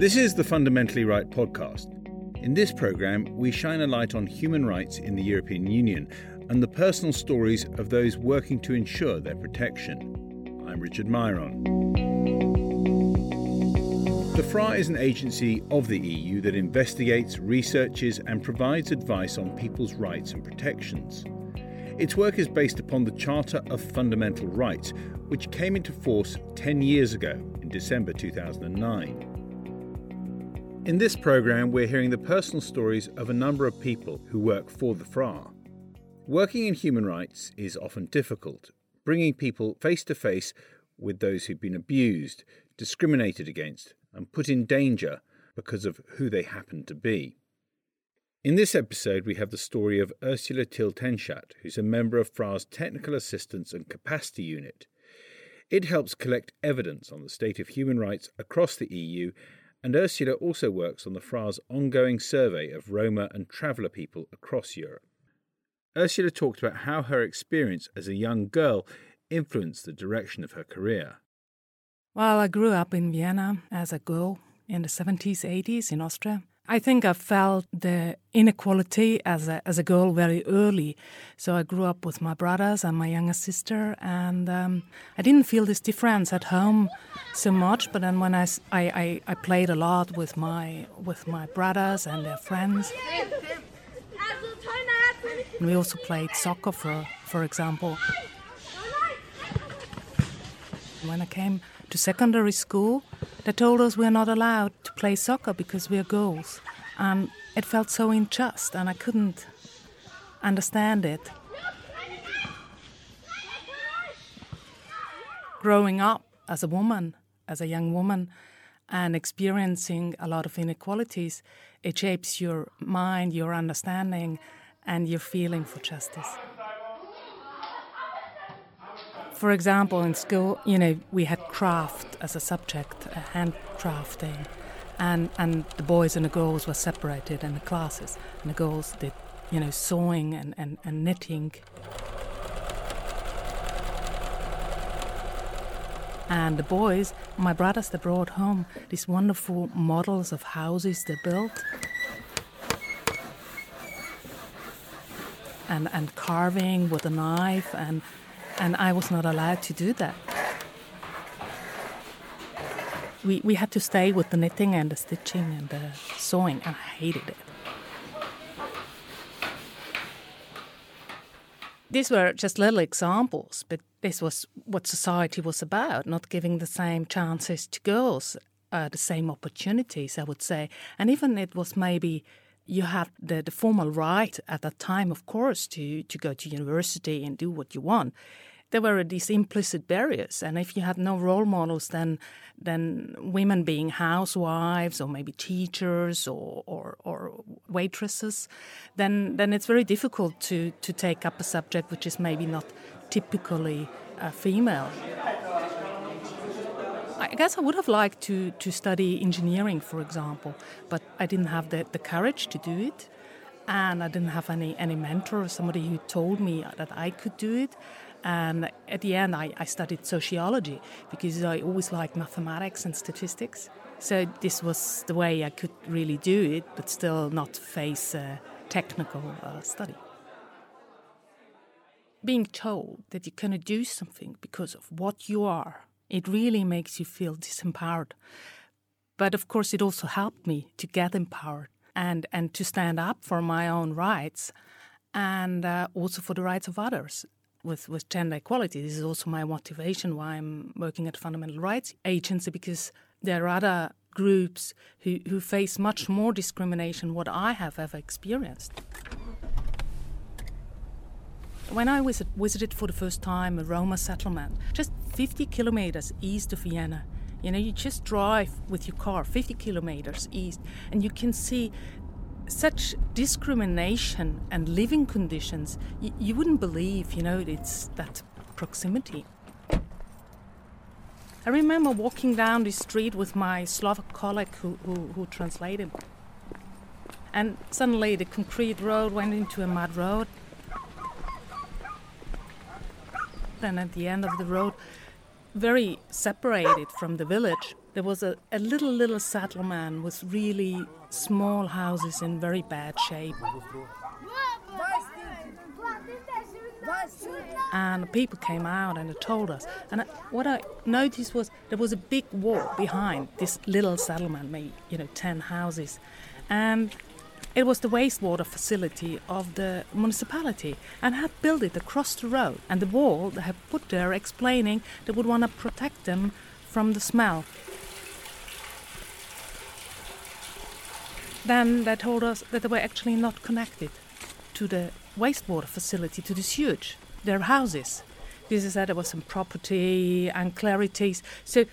This is the Fundamentally Right podcast. In this programme, we shine a light on human rights in the European Union and the personal stories of those working to ensure their protection. I'm Richard Myron. The FRA is an agency of the EU that investigates, researches and provides advice on people's rights and protections. Its work is based upon the Charter of Fundamental Rights, which came into force 10 years ago in December 2009. In this programme, we're hearing the personal stories of a number of people who work for the FRA. Working in human rights is often difficult, bringing people face to face with those who've been abused, discriminated against, and put in danger because of who they happen to be. In this episode, we have the story of Ursula Till-Tenschert, who's a member of FRA's Technical Assistance and Capacity Unit. It helps collect evidence on the state of human rights across the EU. And Ursula also works on the FRA's ongoing survey of Roma and traveller people across Europe. Ursula talked about how her experience as a young girl influenced the direction of her career. Well, I grew up in Vienna as a girl in the 70s, 80s in Austria. I think I felt the inequality as a girl very early. So I grew up with my brothers and my younger sister, and I didn't feel this difference at home so much. But then when I played a lot with my brothers and their friends. And we also played soccer, for example. When I came to secondary school, they told us we're not allowed to play soccer because we're girls. And it felt so unjust, and I couldn't understand it. Growing up as a woman, as a young woman, and experiencing a lot of inequalities, it shapes your mind, your understanding, and your feeling for justice. For example, in school, we had craft as a subject, handcrafting, and the boys and the girls were separated in the classes, and the girls did, sewing and knitting. And the boys, my brothers, they brought home these wonderful models of houses they built, and carving with a knife, and I was not allowed to do that. We had to stay with the knitting and the stitching and the sewing, and I hated it. These were just little examples, but this was what society was about, not giving the same chances to girls, the same opportunities, I would say. And even it was maybe you had the formal right at that time, of course, to go to university and do what you want. There were these implicit barriers, and if you had no role models, then women being housewives or maybe teachers or waitresses, then it's very difficult to take up a subject which is maybe not typically female. I guess I would have liked to study engineering, for example, but I didn't have the courage to do it, and I didn't have any mentor or somebody who told me that I could do it. And at the end, I studied sociology because I always liked mathematics and statistics. So this was the way I could really do it, but still not face technical study. Being told that you cannot do something because of what you are, it really makes you feel disempowered. But of course, it also helped me to get empowered and to stand up for my own rights and also for the rights of others. With gender equality, this is also my motivation why I'm working at Fundamental Rights Agency, because there are other groups who face much more discrimination what I have ever experienced. When I visited for the first time a Roma settlement, just 50 kilometers east of Vienna, you just drive with your car 50 kilometers east, and you can see such discrimination and living conditions. You wouldn't believe, it's that proximity. I remember walking down the street with my Slovak colleague who translated, and suddenly the concrete road went into a mud road. And at the end of the road, very separated from the village, There was a little settlement with really small houses in very bad shape. And people came out and told us. And what I noticed was there was a big wall behind this little settlement, maybe 10 houses. And it was the wastewater facility of the municipality and had built it across the road. And the wall they had put there explaining they would want to protect them from the smell. Then they told us that they were actually not connected to the wastewater facility, to the sewage, their houses. This is that there was some property and clarities. So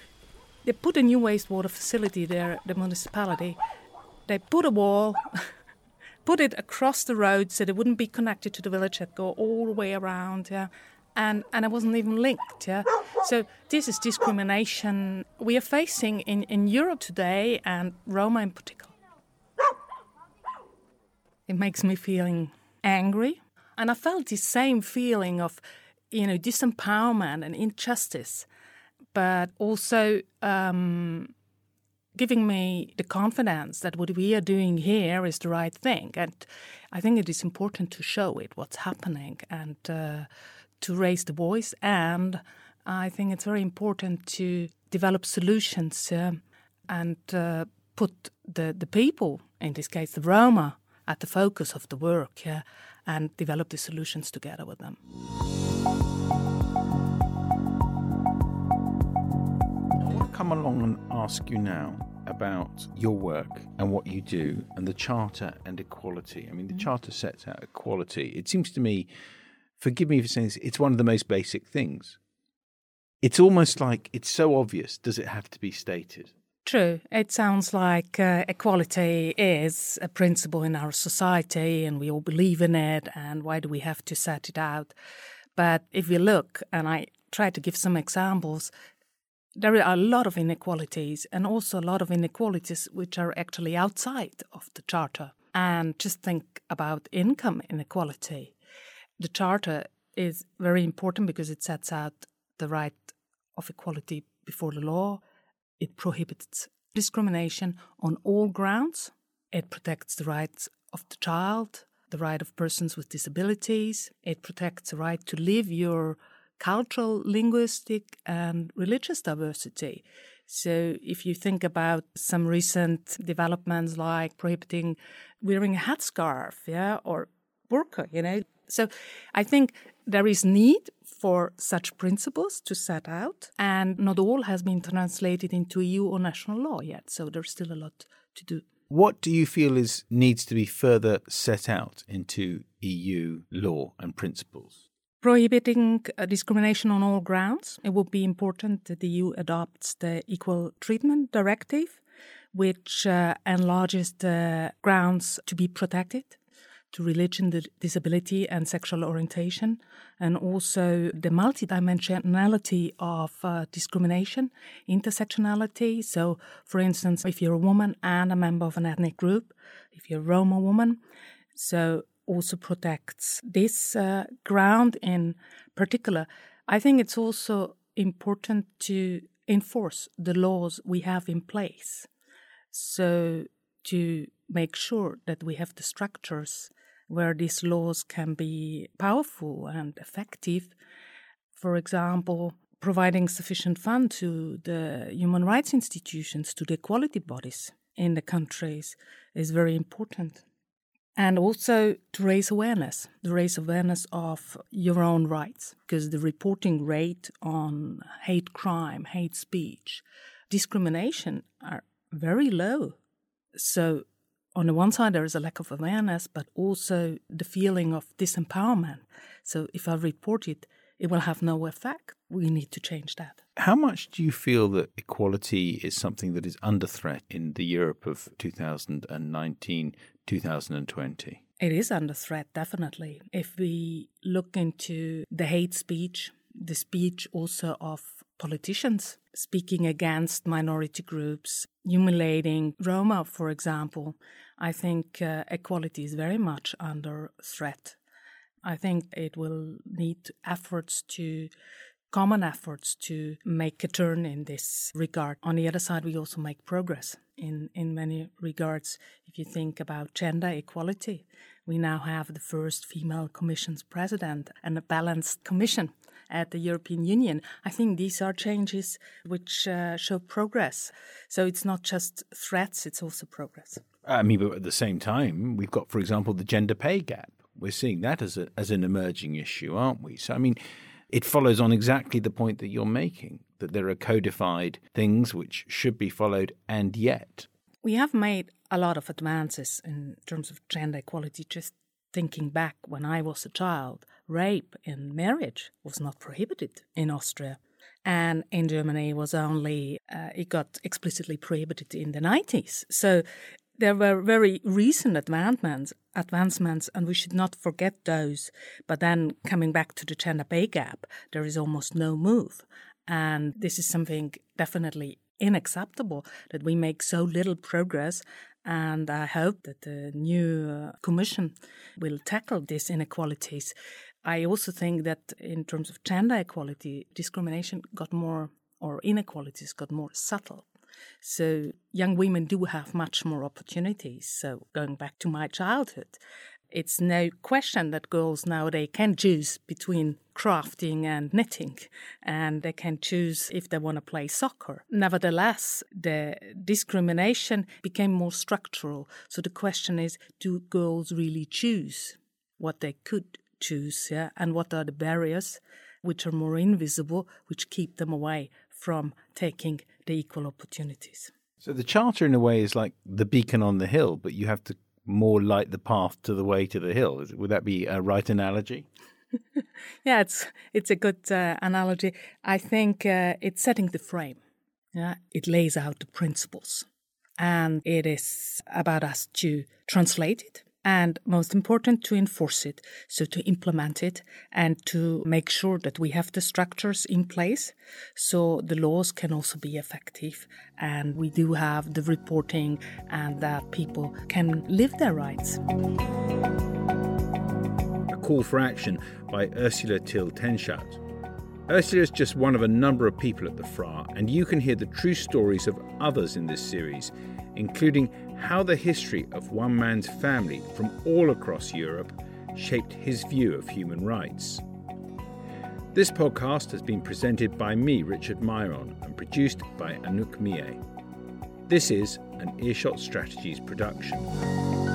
they put a new wastewater facility there, the municipality. They put a wall, put it across the road so they wouldn't be connected to the village. They'd go all the way around, yeah. And it wasn't even linked, yeah. So this is discrimination we are facing in Europe today, and Roma in particular. It makes me feeling angry. And I felt the same feeling of, disempowerment and injustice, but also giving me the confidence that what we are doing here is the right thing. And I think it is important to show it, what's happening, and to raise the voice. And I think it's very important to develop solutions and put the people, in this case the Roma, at the focus of the work, yeah, and develop the solutions together with them. I want to come along and ask you now about your work and what you do and the Charter and equality. I mean, the Charter sets out equality. It seems to me, forgive me for saying this, it's one of the most basic things. It's almost like it's so obvious, does it have to be stated? True. It sounds like equality is a principle in our society and we all believe in it, and why do we have to set it out? But if we look, and I try to give some examples, there are a lot of inequalities, and also a lot of inequalities which are actually outside of the Charter. And just think about income inequality. The Charter is very important because it sets out the right of equality before the law. It prohibits discrimination on all grounds. It protects the rights of the child, the right of persons with disabilities. It protects the right to live your cultural, linguistic, and religious diversity. So if you think about some recent developments like prohibiting wearing a headscarf, yeah, or burqa, So I think there is need for such principles to set out, and not all has been translated into EU or national law yet, so there's still a lot to do. What do you feel needs to be further set out into EU law and principles? Prohibiting discrimination on all grounds. It would be important that the EU adopts the Equal Treatment Directive, which enlarges the grounds to be protected to religion, disability and sexual orientation, and also the multidimensionality of discrimination, intersectionality. So, for instance, if you're a woman and a member of an ethnic group, if you're a Roma woman, so also protects this ground in particular. I think it's also important to enforce the laws we have in place. So to make sure that we have the structures where these laws can be powerful and effective. For example, providing sufficient funds to the human rights institutions, to the equality bodies in the countries is very important. And also to raise awareness of your own rights, because the reporting rate on hate crime, hate speech, discrimination are very low. So on the one side, there is a lack of awareness, but also the feeling of disempowerment. So if I report it, it will have no effect. We need to change that. How much do you feel that equality is something that is under threat in the Europe of 2019, 2020? It is under threat, definitely. If we look into the hate speech, the speech also of politicians speaking against minority groups, humiliating Roma, for example, I think equality is very much under threat. I think it will need efforts to common efforts to make a turn in this regard. On the other side, we also make progress in many regards. If you think about gender equality, we now have the first female Commission's president and a balanced Commission at the European Union. I think these are changes which show progress. So it's not just threats, it's also progress. I mean, but at the same time, we've got, for example, the gender pay gap. We're seeing that as an emerging issue, aren't we? So, I mean, it follows on exactly the point that you're making, that there are codified things which should be followed, and yet... We have made a lot of advances in terms of gender equality. Just thinking back when I was a child, rape in marriage was not prohibited in Austria. And in Germany it got explicitly prohibited in the 90s. So there were very recent advancements, and we should not forget those. But then coming back to the gender pay gap, there is almost no move. And this is something definitely unacceptable, that we make so little progress. And I hope that the new Commission will tackle these inequalities. I also think that in terms of gender equality, inequalities got more subtle. So young women do have much more opportunities. So going back to my childhood, it's no question that girls nowadays can choose between crafting and knitting, and they can choose if they want to play soccer. Nevertheless, the discrimination became more structural. So the question is, do girls really choose what they could choose? Yeah? And what are the barriers which are more invisible, which keep them away from taking the equal opportunities? So the Charter, in a way, is like the beacon on the hill, but you have to more light the path to the way to the hill. Would that be a right analogy? Yeah, it's a good analogy. I think it's setting the frame. Yeah, it lays out the principles, and it is about us to translate it, and most important, to enforce it, so to implement it and to make sure that we have the structures in place so the laws can also be effective and we do have the reporting and that people can live their rights. A call for action by Ursula Till-Tenschert. Ursula is just one of a number of people at the FRA, and you can hear the true stories of others in this series, including how the history of one man's family from all across Europe shaped his view of human rights. This podcast has been presented by me, Richard Myron, and produced by Anouk Mie. This is an Earshot Strategies production.